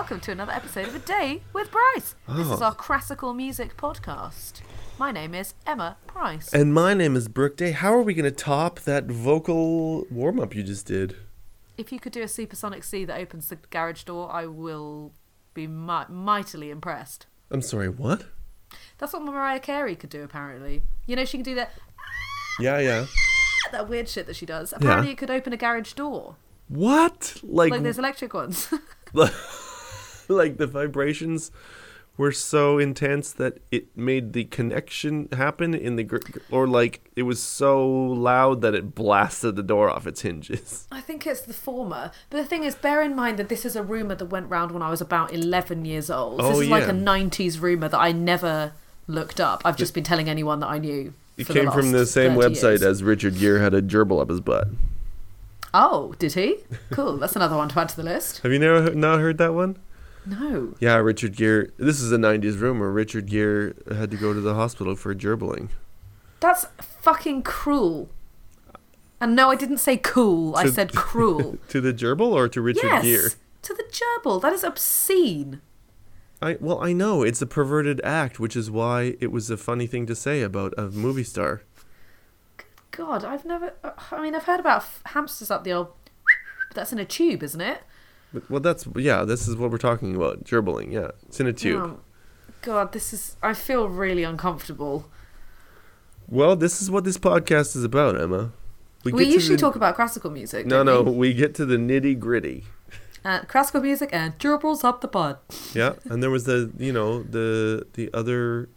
welcome to another episode of A Day with Price. This is our classical music podcast. My name is Emma Price. And my name is Brooke Day. How are we going to top that vocal warm-up you just did? If you could do a supersonic C that opens the garage door, I will be mightily impressed. I'm sorry, what? That's what Mariah Carey could do, apparently. You know, she can do that... Yeah. That weird shit that she does. Apparently it could open a garage door. What? Like those electric ones. Like the vibrations were so intense that it made the connection happen in the... Or like it was so loud that it blasted the door off its hinges. I think it's the former. But the thing is, bear in mind that this is a rumour that went round when I was about 11 years old. Oh, this is like a 90s rumour that I never looked up. I've just been telling anyone that I knew. It came from the same website as Richard Gere had a gerbil up his butt. Oh, did he? Cool. That's another one to add to the list. Have you never not heard that one? No. Yeah, Richard Gere. This is a 90s rumor. Richard Gere had to go to the hospital for gerbiling. That's fucking cruel. And no, I didn't say cool. I said cruel. To the gerbil or to Richard Gere? Yes, to the gerbil. That is obscene. I know. It's a perverted act, which is why it was a funny thing to say about a movie star. Good God, I've heard about hamsters up the old... But that's in a tube, isn't it? Well, this is what we're talking about. Gerbiling, yeah. It's in a tube. Oh, God, I feel really uncomfortable. Well, this is what this podcast is about, Emma. We usually talk about classical music. We get to the nitty-gritty. Classical music and gerbils up the butt. Yeah, and there was the other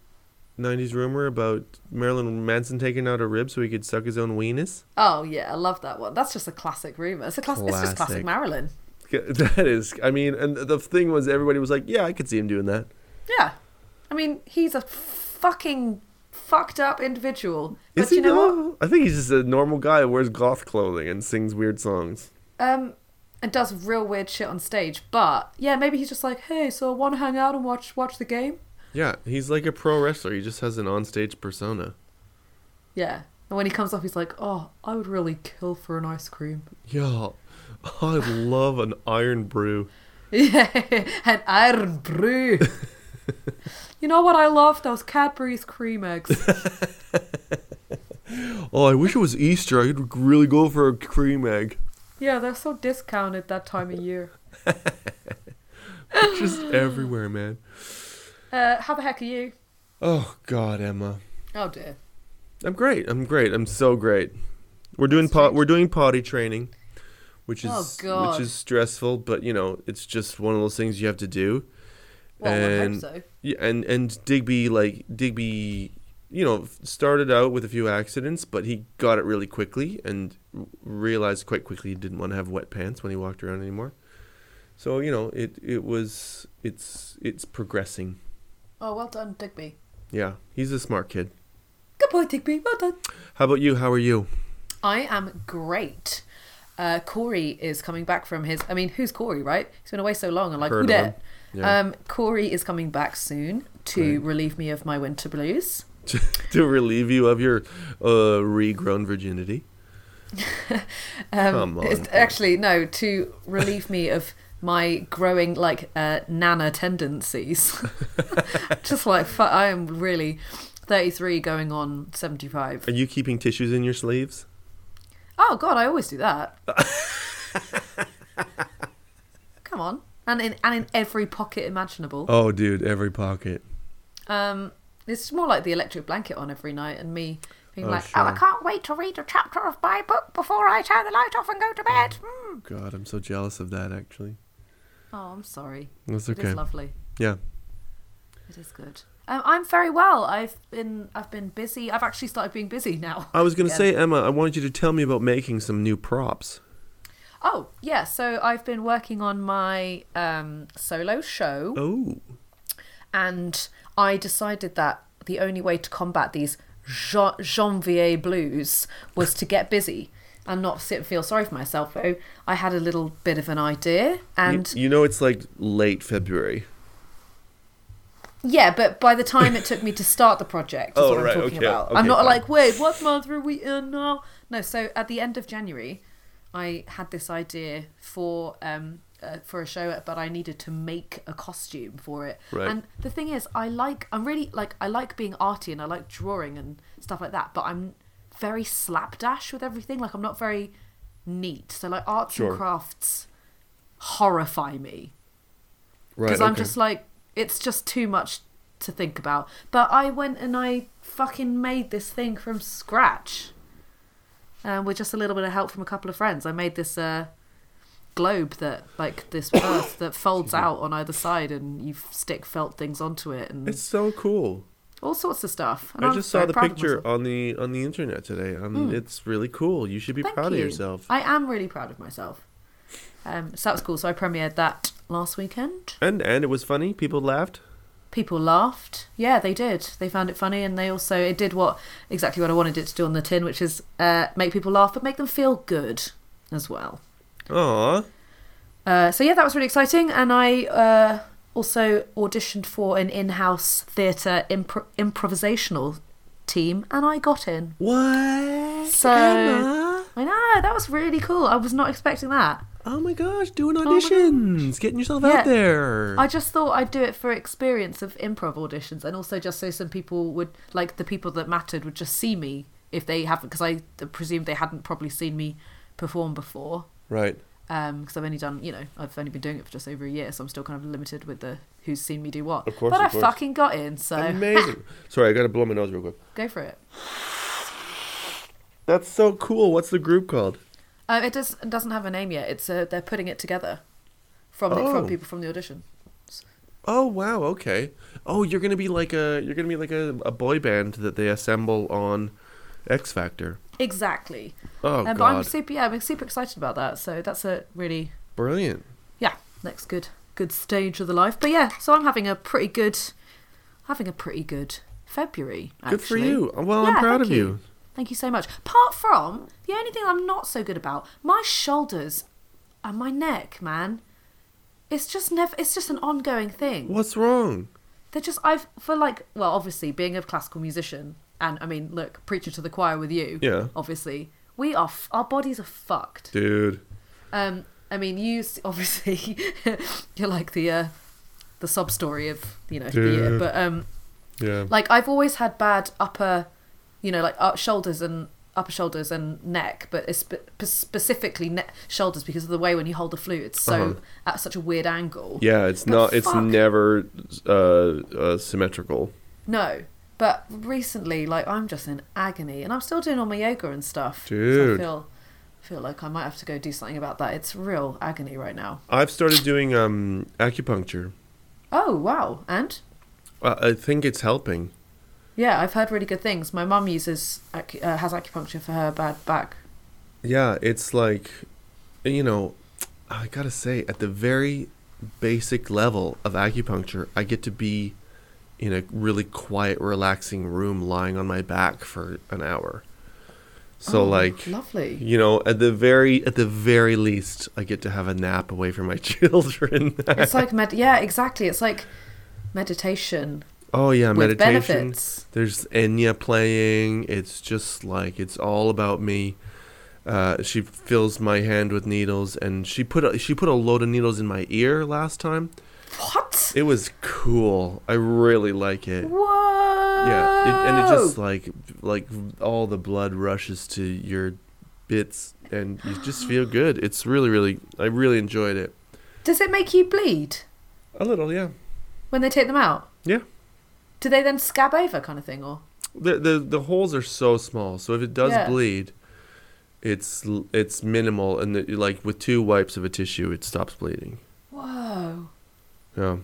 90s rumor about Marilyn Manson taking out a rib so he could suck his own weenus. Oh yeah, I love that one. That's just a classic rumor. It's just classic Marilyn. That is, I mean, and the thing was everybody was like, yeah, I could see him doing that. Yeah, I mean, he's a fucking fucked up individual. Is but he you know normal? What? I think he's just a normal guy who wears goth clothing and sings weird songs. And does real weird shit on stage, but yeah, maybe he's just like, hey, so I want to hang out and watch the game. Yeah, he's like a pro wrestler. He just has an on-stage persona. Yeah, and when he comes up, he's like, oh, I would really kill for an ice cream. Yeah, I would love an iron brew. Yeah, an iron brew. You know what I love? Those Cadbury's cream eggs. Oh, I wish it was Easter. I could really go for a cream egg. Yeah, they're so discounted that time of year. Just everywhere, man. How the heck are you? Oh, God, Emma. Oh, dear. I'm great. I'm so great. We're doing potty training, which is stressful, but, you know, it's just one of those things you have to do. Well, and, I hope so. Yeah, and Digby, you know, started out with a few accidents, but he got it really quickly and realized quite quickly he didn't want to have wet pants when he walked around anymore. So, you know, it's progressing. Oh, well done, Digby. Yeah, he's a smart kid. Good boy, Digby. Well done. How about you? How are you? I am great. Corey is coming back from his... I mean, who's Corey, right? He's been away so long. I'm like, who dat? Yeah. Corey is coming back soon to relieve me of my winter blues. To relieve you of your regrown virginity? Come on. Actually, no, to relieve me of my growing, like, nana tendencies. Just like, I am really 33 going on 75. Are you keeping tissues in your sleeves? Oh, God, I always do that. Come on. And in every pocket imaginable. Oh, dude, every pocket. It's more like the electric blanket on every night and me being I can't wait to read a chapter of my book before I turn the light off and go to bed. Oh, God, I'm so jealous of that, actually. Oh, I'm sorry. That's okay. It is lovely. Yeah. It is good. I'm very well. I've been busy. I've actually started being busy now. I was going to say, Emma, I wanted you to tell me about making some new props. Oh, yeah. So I've been working on my solo show. Oh. And... I decided that the only way to combat these Janvier blues was to get busy and not sit and feel sorry for myself. So I had a little bit of an idea. And you know, it's like late February. Yeah, but by the time it took me to start the project is what I'm talking about. Okay, I'm not like, wait, what month are we in now? No, so at the end of January, I had this idea for for a show, but I needed to make a costume for it. Right. And the thing is, I like being arty and I like drawing and stuff like that, but I'm very slapdash with everything. Like, I'm not very neat. So like arts and crafts horrify me. Right. Because I'm just like, it's just too much to think about. But I went and I fucking made this thing from scratch. With just a little bit of help from a couple of friends. I made this globe that, like, this earth that folds out on either side and you stick felt things onto it. And it's so cool. All sorts of stuff. And I just saw the picture on the internet today. It's really cool. You should be proud of yourself. I am really proud of myself. So that was cool. So I premiered that last weekend. And it was funny? People laughed? People laughed. Yeah, they did. They found it funny, and they also, it did exactly what I wanted it to do on the tin, which is make people laugh, but make them feel good as well. Aww. So yeah, that was really exciting, and I also auditioned for an in-house theatre improvisational team, and I got in. What? So Emma? I know, that was really cool. I was not expecting that. Oh my gosh, doing auditions, getting yourself out there. I just thought I'd do it for experience of improv auditions, and also just so some people would, like, the people that mattered would just see me if they haven't, because I presumed they hadn't probably seen me perform before. Right. Because I've only been doing it for just over a year, so I'm still kind of limited with the who's seen me do what. Of course, But I fucking got in, so. Amazing. Sorry, I got to blow my nose real quick. Go for it. That's so cool. What's the group called? It doesn't have a name yet. It's they're putting it together from people from the audition. Oh wow! Okay. Oh, you're gonna be like a boy band that they assemble on X Factor. Exactly. Oh God. But I'm super excited about that. So that's a really brilliant. Yeah, next good stage of the life. But yeah, so I'm having a pretty good February. Actually. Good for you. Well, I'm proud of you. Thank you so much. Apart from, the only thing I'm not so good about, my shoulders and my neck, man. It's just an ongoing thing. What's wrong? They're just, obviously being a classical musician, and I mean, look, preacher to the choir with you. Yeah. Obviously. Our bodies are fucked. Dude. I mean, you, obviously, you're like the sub-story of, the year. But, yeah. Like, I've always had bad shoulders and neck, but it's specifically shoulders because of the way when you hold the flute, it's so at such a weird angle. Yeah, it's never symmetrical. No, but recently, like, I'm just in agony, and I'm still doing all my yoga and stuff. Dude, so I feel like I might have to go do something about that. It's real agony right now. I've started doing acupuncture. Oh wow, and? I think it's helping. Yeah, I've heard really good things. My mum has acupuncture for her bad back. Yeah, it's like, I gotta say, at the very basic level of acupuncture, I get to be in a really quiet, relaxing room lying on my back for an hour. So lovely. At the very least, I get to have a nap away from my children. It's like, exactly. It's like meditation. Oh, yeah, with meditation. Benefits. There's Enya playing. It's just like, it's all about me. She fills my hand with needles, and she put a load of needles in my ear last time. What? It was cool. I really like it. Whoa! Yeah, and it just like all the blood rushes to your bits, and you just feel good. It's really, really, I really enjoyed it. Does it make you bleed? A little, yeah. When they take them out? Yeah. Do they then scab over, kind of thing, or the holes are so small? So if it does bleed, it's minimal, and like with 2 wipes of a tissue, it stops bleeding. Whoa. Yeah.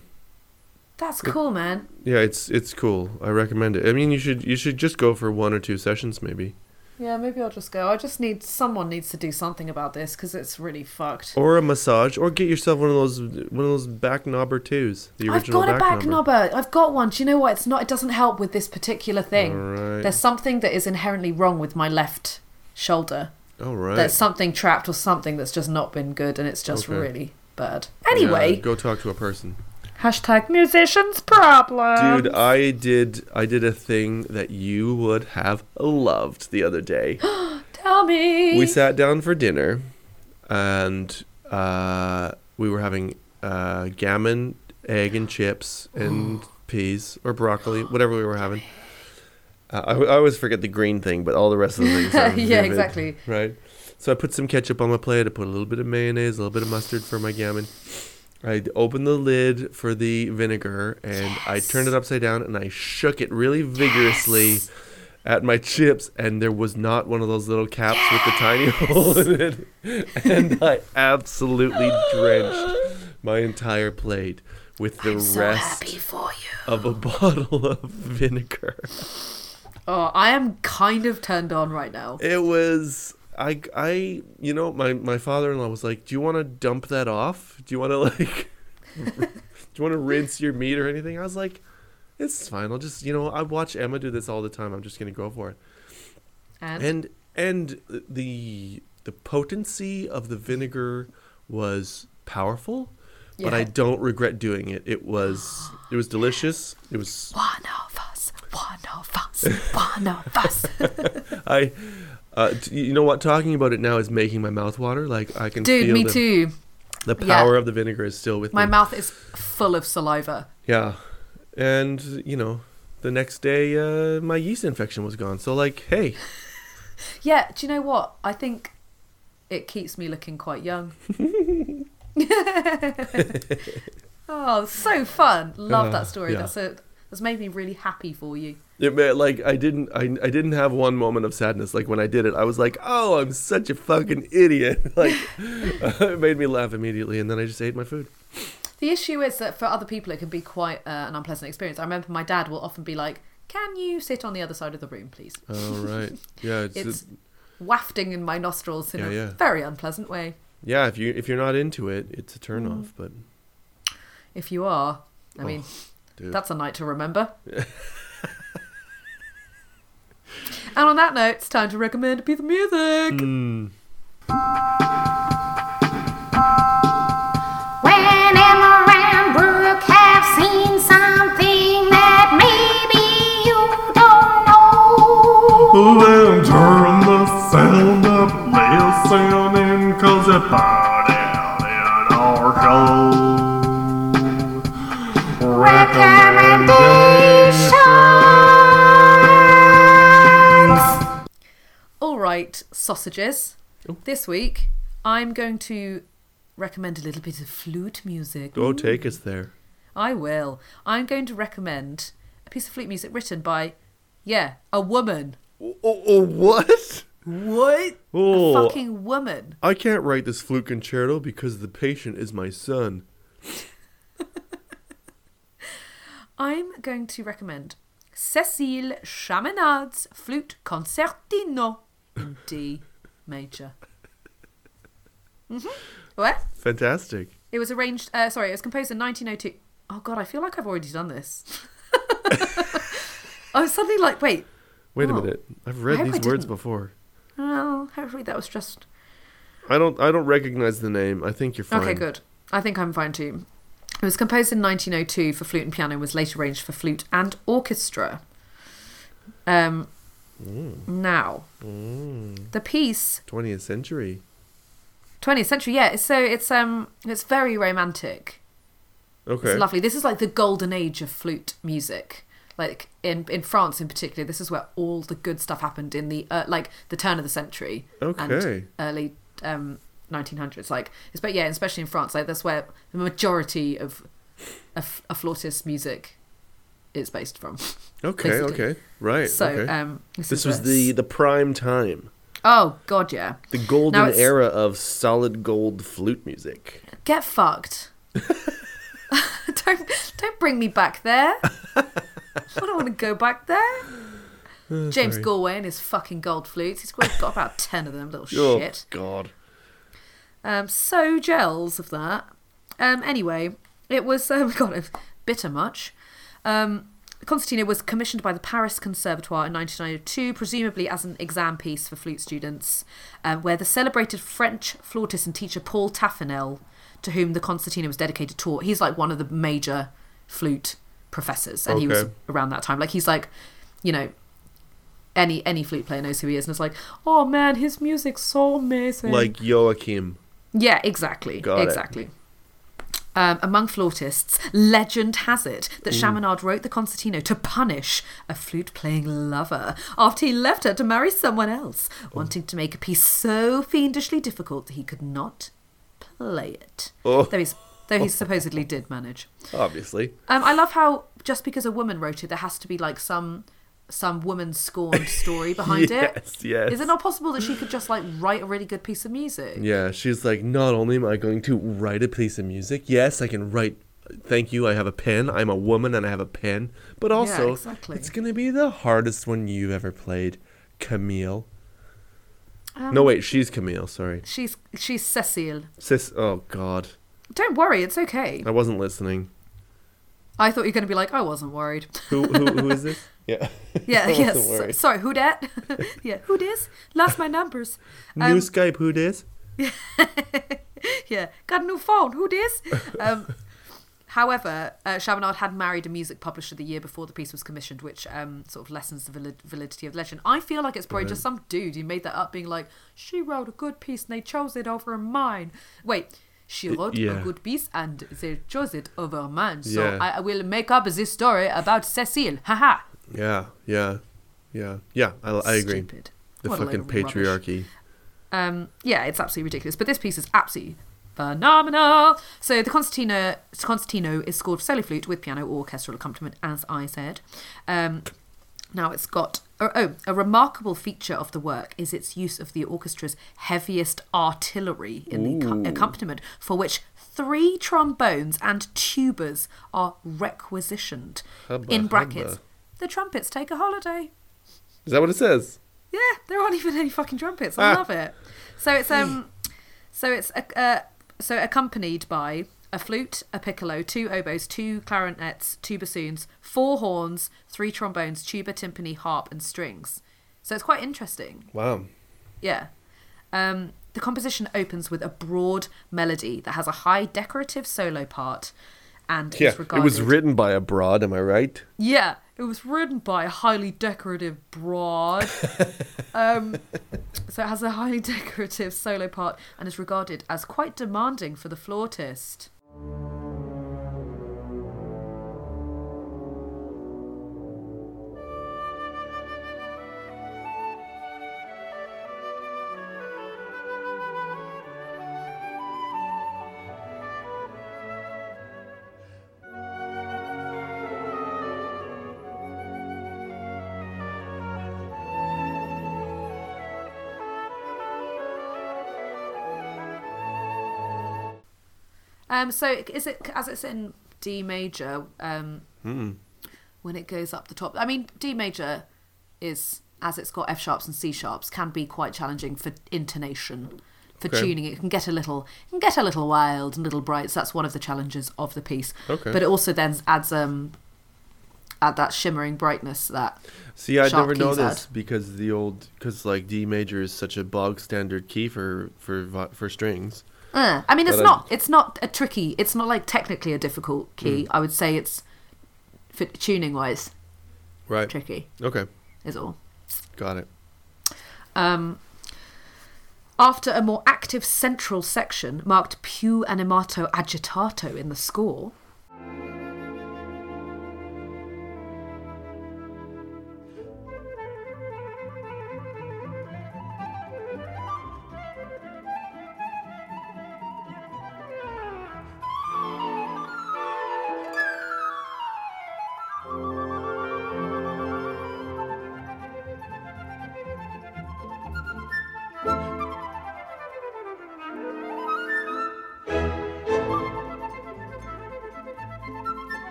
That's cool, man. Yeah, it's cool. I recommend it. I mean, you should just go for 1 or 2 sessions, maybe. Yeah, maybe I'll just go. I just need someone needs to do something about this because it's really fucked. Or a massage, or get yourself one of those back knobber twos. The original. I've got a back knobber. I've got one. Do you know what? It doesn't help with this particular thing. All right. There's something that is inherently wrong with my left shoulder. All right. There's something trapped or something that's just not been good, and it's just really bad. Anyway, yeah, go talk to a person. #musiciansproblem. Dude, I did a thing that you would have loved the other day. Tell me. We sat down for dinner, and we were having gammon, egg and chips and peas or broccoli, whatever we were having. I always forget the green thing, but all the rest of the things. Yeah, vivid, exactly. Right. So I put some ketchup on my plate. I put a little bit of mayonnaise, a little bit of mustard for my gammon. I opened the lid for the vinegar, and I turned it upside down, and I shook it really vigorously at my chips, and there was not one of those little caps with the tiny hole in it. And I absolutely drenched my entire plate with the rest of a bottle of vinegar. Oh, I am kind of turned on right now. It was... I you know, my father-in-law was like, do you want to dump that off? Do you want to, like, do you want to rinse your meat or anything? I was like, it's fine. I'll just, you know, I watch Emma do this all the time. I'm just going to go for it. And the potency of the vinegar was powerful, but I don't regret doing it. It was delicious. It was... One of us. You know what? Talking about it now is making my mouth water. Like, I can feel me too. The power of the vinegar is still with me. My mouth is full of saliva. Yeah. And, you know, the next day, my yeast infection was gone. So, like, hey. Yeah. Do you know what? I think it keeps me looking quite young. Oh, so fun. Love that story. Yeah. That's made me really happy for you. I didn't have one moment of sadness. Like, when I did it, I was like, "Oh, I'm such a fucking idiot!" Like, it made me laugh immediately, and then I just ate my food. The issue is that for other people, it can be quite an unpleasant experience. I remember my dad will often be like, "Can you sit on the other side of the room, please?" Oh right, yeah, it's wafting in my nostrils in a very unpleasant way. Yeah, if you're not into it, it's a turn off. But if you are, I mean, dude, that's a night to remember. And on that note, it's time to recommend a piece of music. When Emma and Brooke have seen something that maybe you don't know, then turn the sound up, listen, 'cause it far down in our hole. Recommendation. Right, sausages. Ooh. This week, I'm going to recommend a little bit of flute music. Go take us there. I will. I'm going to recommend a piece of flute music written by, a woman. What? What? Oh, a fucking woman. I can't write this flute concerto because the patient is my son. I'm going to recommend Cécile Chaminade's Flute Concertino. D major. What? Fantastic. It was arranged. It was composed in 1902. Oh God, I feel like I've already done this. I was suddenly like, wait a minute. I've read these words before. Well, hopefully that was just. I don't recognize the name. I think you're fine. Okay, good. I think I'm fine too. It was composed in 1902 for flute and piano, and was later arranged for flute and orchestra. Now, the piece 20th century, so it's very romantic. Okay, it's lovely. This is like the golden age of flute music, like in France in particular. This is where all the good stuff happened in the the turn of the century, and early 1900s. Like, but yeah, especially in France, like that's where the majority of flautist music is based from. Okay, right. So, this was the prime time. Oh God, yeah. The golden era of solid gold flute music. Get fucked. Don't bring me back there. I don't want to go back there. James Galway and his fucking gold flutes. He's got about 10 of them. Little shit. Oh God. So jealous of that. Anyway, it was bitter much. Concertino was commissioned by the Paris Conservatoire in 1902, presumably as an exam piece for flute students, where the celebrated French flautist and teacher Paul Taffanel, to whom the concertino was dedicated, taught. He's like one of the major flute professors, and he was around that time. Like, he's like, you know, any flute player knows who he is, and it's like, oh man, his music's so amazing. Like Joachim. Yeah, exactly. Got it. Among flautists, legend has it that Chaminade wrote the concertino to punish a flute-playing lover after he left her to marry someone else, wanting to make a piece so fiendishly difficult that he could not play it. Though he supposedly did manage. Obviously. I love how just because a woman wrote it, there has to be like some woman scorned story behind it. Yes. Is it not possible that she could just like write a really good piece of music? Yeah, she's like, not only am I going to write a piece of music, yes, I can write, thank you, I have a pen, I'm a woman and I have a pen, but also it's going to be the hardest one you've ever played, Camille. No, wait, she's Camille, sorry. She's Cécile. Oh, God. Don't worry, it's okay. I wasn't listening. I thought you were going to be like, I wasn't worried. Who is this? Yeah. Yeah, yes. Sorry, who dat? Yeah, who dis? Lost my numbers. New Skype, who dis? Yeah. Yeah, got a new phone, who dis? However, Chaminade had married a music publisher the year before the piece was commissioned, which sort of lessens the validity of the legend. I feel like it's probably just some dude who made that up being like, she wrote a good piece and they chose it over mine. Wait. She wrote a good piece and they chose it over mine. So I will make up this story about Cécile. Haha. Yeah. I agree. Stupid. The fucking patriarchy. Yeah, it's absolutely ridiculous. But this piece is absolutely phenomenal. So the concertino is scored for solo flute with piano or orchestral accompaniment, as I said. Now it's got... a remarkable feature of the work is its use of the orchestra's heaviest artillery in the accompaniment, for which 3 trombones and tubas are requisitioned. In brackets, the trumpets take a holiday. Is that what it says? Yeah, there aren't even any fucking trumpets. I love it. So it's accompanied by a flute, a piccolo, 2 oboes, 2 clarinets, 2 bassoons, 4 horns, 3 trombones, tuba, timpani, harp, and strings. So it's quite interesting. Wow. Yeah. The composition opens with a broad melody that has a high decorative solo part. And yeah, it was written by a broad, am I right? Yeah, it was written by a highly decorative broad. So it has a highly decorative solo part and is regarded as quite demanding for the flautist. So is it as it's in D major when it goes up the top? I mean, D major is, as it's got F sharps and C sharps, can be quite challenging for intonation, for tuning. It can get a little wild and little bright. So that's one of the challenges of the piece. Okay. But it also then adds add that shimmering brightness that. See, I never know this because like D major is such a bog standard key for strings. I mean, it's not like technically a difficult key. I would say it's, for tuning wise, tricky. Okay. Is all. Got it. After a more active central section marked più animato agitato in the score.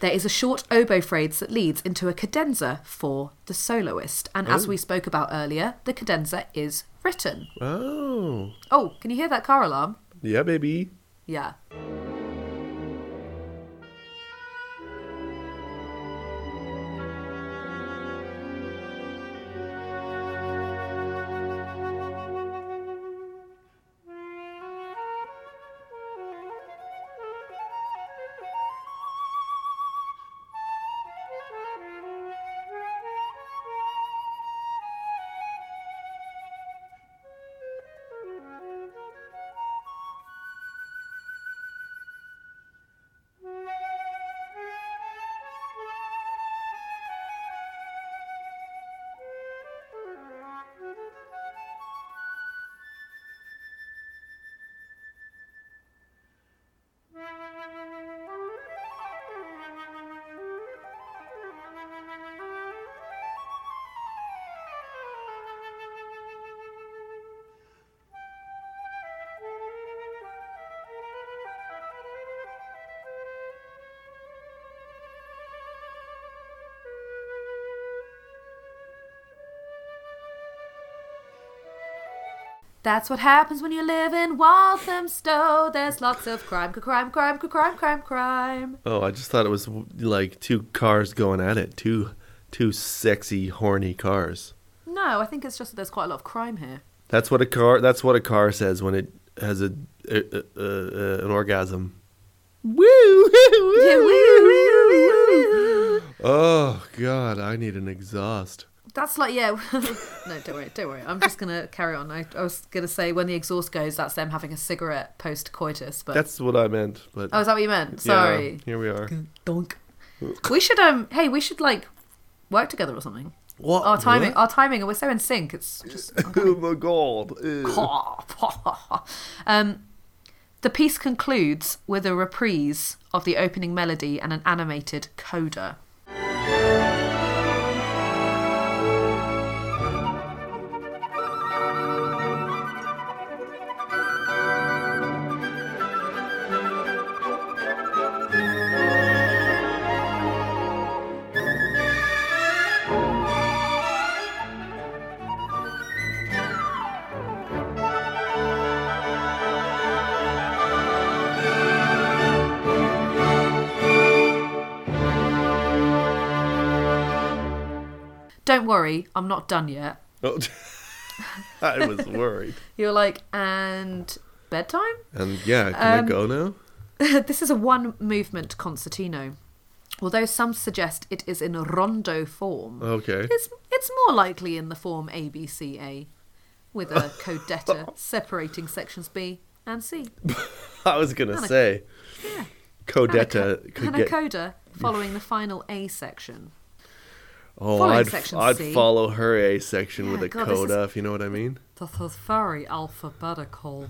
There is a short oboe phrase that leads into a cadenza for the soloist. And as we spoke about earlier, the cadenza is written. Oh. Oh, can you hear that car alarm? Yeah, baby. Yeah. That's what happens when you live in Walthamstow. There's lots of crime. Oh, I just thought it was like two cars going at it. Two sexy, horny cars. No, I think it's just that there's quite a lot of crime here. That's what a car says when it has an orgasm. Woo! Yeah, woo! Oh God, I need an exhaust. That's like, yeah. No, don't worry. I'm just going to carry on. I was going to say when the exhaust goes, that's them having a cigarette post-coitus. But that's what I meant. But oh, is that what you meant? Sorry. Yeah, here we are. Donk. We should, like, work together or something. What? Our timing, we're so in sync. It's just... oh, my God. The piece concludes with a reprise of the opening melody and an animated coda. Don't worry, I'm not done yet. Oh, I was worried. You're like, and bedtime? And yeah, can I go now? This is a one-movement concertino, although some suggest it is in rondo form. Okay. It's more likely in the form A, B, C, A, with a codetta separating sections B and C. I was going to say, yeah. Codetta. And a coda following the final A section. Oh, I'd follow her A section with a coda, if you know what I mean. This is very alphabetical.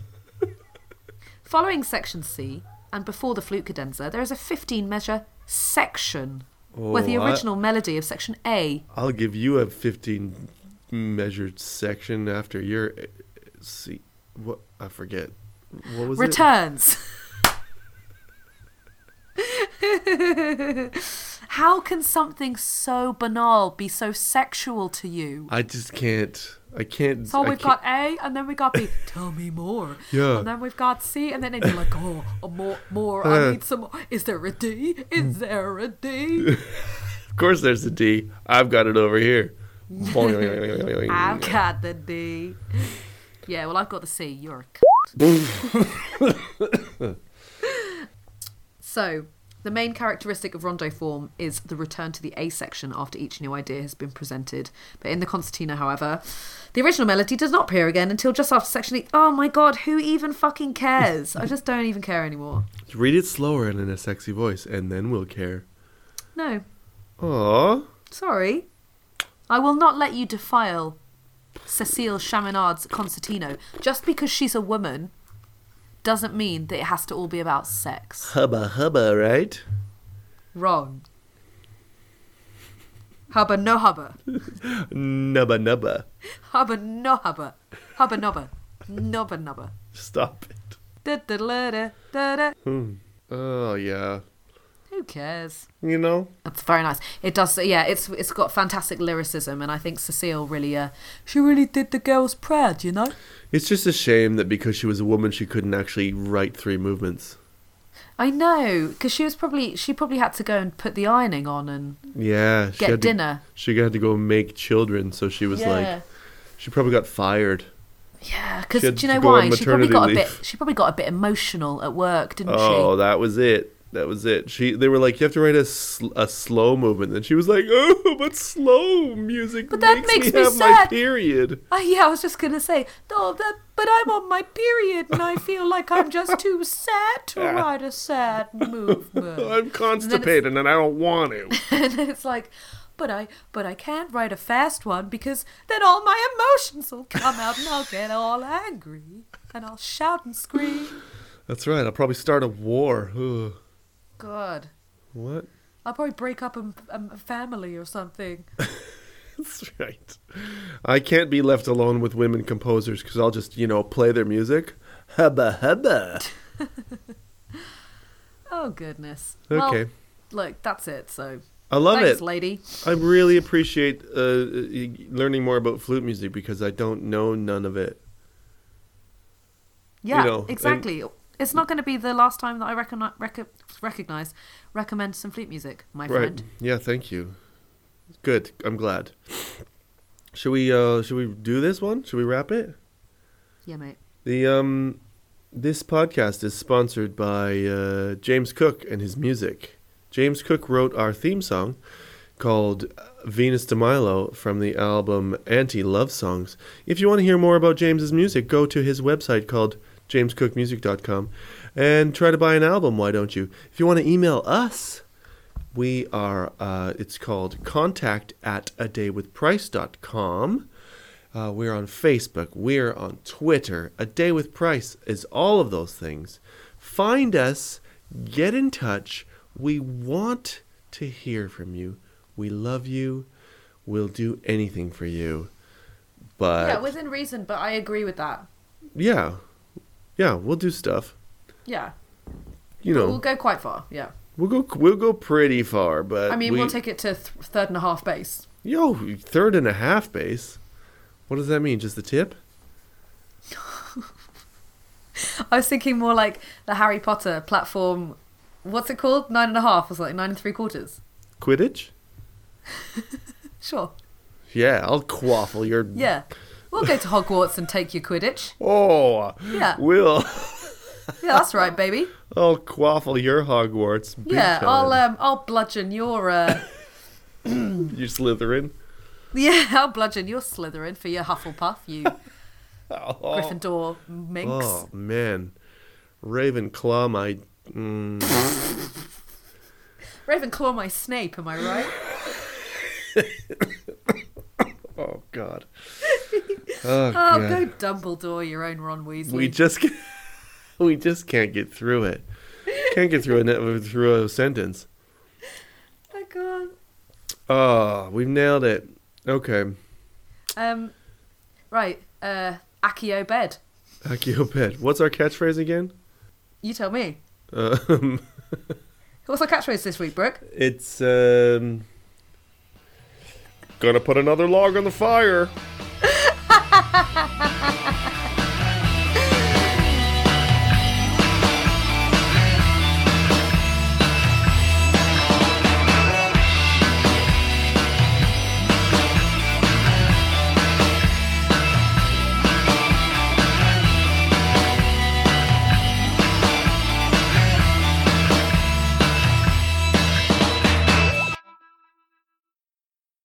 Following section C, and before the flute cadenza, there is a 15-measure section where the original melody of section A. I'll give you a 15-measured section after your C. What? I forget. What was it? Returns. How can something so banal be so sexual to you? I just can't. So we've got A, and then we got B. Tell me more. Yeah. And then we've got C, and then you're like, oh, more. I need some more. Is there a D? Is there a D? Of course there's a D. I've got it over here. I've got the D. Yeah, well, I've got the C. You're a c***. So, the main characteristic of rondo form is the return to the A section after each new idea has been presented. But in the concertina, however, the original melody does not appear again until just after section E. Oh my God, who even fucking cares? I just don't even care anymore. Read it slower and in a sexy voice, and then we'll care. No. Aww. Sorry. I will not let you defile Cécile Chaminade's concertino. Just because she's a woman doesn't mean that it has to all be about sex. Hubba, right? Wrong. Hubba, no hubba. Nubba. Hubba, no hubba. Hubba, nubba. Nubba. Stop it. Da-da-da-da-da-da. Oh, yeah. Who cares? You know? That's very nice. It does, yeah, it's got fantastic lyricism, and I think Cécile really did the girls proud, you know? It's just a shame that because she was a woman, she couldn't actually write three movements. I know, because she probably had to go and put the ironing on and get dinner. She had to go make children, so she was she probably got fired. Yeah, because do you know why? She probably got a bit emotional at work, didn't she? Oh, that was it. They were like, you have to write a slow movement. And she was like, oh, but slow music makes me have sad. My period. Yeah, I was just going to say, but I'm on my period and I feel like I'm just too sad to write a sad movement. I'm constipated and I don't want to. And then it's like, but I can't write a fast one because then all my emotions will come out and I'll get all angry and I'll shout and scream. That's right. I'll probably start a war. Ugh. God. What? I'll probably break up a family or something. That's right. I can't be left alone with women composers because I'll just, play their music. Hubba. Oh, goodness. Okay. Well, look, that's it. So I love it. Thanks, lady. I really appreciate learning more about flute music because I don't know none of it. Yeah, you know, exactly. And it's not going to be the last time that I recommend some flute music, my friend. Yeah, thank you. Good. I'm glad. Should we do this one? Should we wrap it? Yeah, mate. The this podcast is sponsored by James Cook and his music. James Cook wrote our theme song called Venus di Milo from the album Anti Love Songs. If you want to hear more about James's music, go to his website called jamescookmusic.com and try to buy an album, why don't you? If you want to email us, we are it's called contact@adaywithprice.com. We're on Facebook, we're on Twitter. A Day with Price is all of those things. Find us, get in touch. We want to hear from you. We love you. We'll do anything for you. But yeah, within reason, but I agree with that. Yeah. Yeah, we'll do stuff. Yeah. You know. But we'll go quite far, yeah. We'll go pretty far, but I mean, we'll take it to third and a half base. Yo, third and a half base? What does that mean? Just the tip? I was thinking more like the Harry Potter platform. What's it called? 9.5 or something, 9 3/4. Quidditch? Sure. Yeah, I'll quaffle your... Yeah. We'll go to Hogwarts and take your Quidditch. Oh. Yeah. We'll... Yeah, that's right, baby. I'll quaffle your Hogwarts. Yeah, time. I'll bludgeon your... your Slytherin? Yeah, I'll bludgeon your Slytherin for your Hufflepuff, you Gryffindor minx. Oh, man. Ravenclaw, my... Ravenclaw my Snape, am I right? Oh, God. Oh, God. Go Dumbledore, your own Ron Weasley. We just can't get through it. Can't get through a sentence. I can't. Oh, we've nailed it. Okay. Right. Accio bed. Accio bed. What's our catchphrase again? You tell me. What's our catchphrase this week, Brooke? It's, gonna put another log on the fire.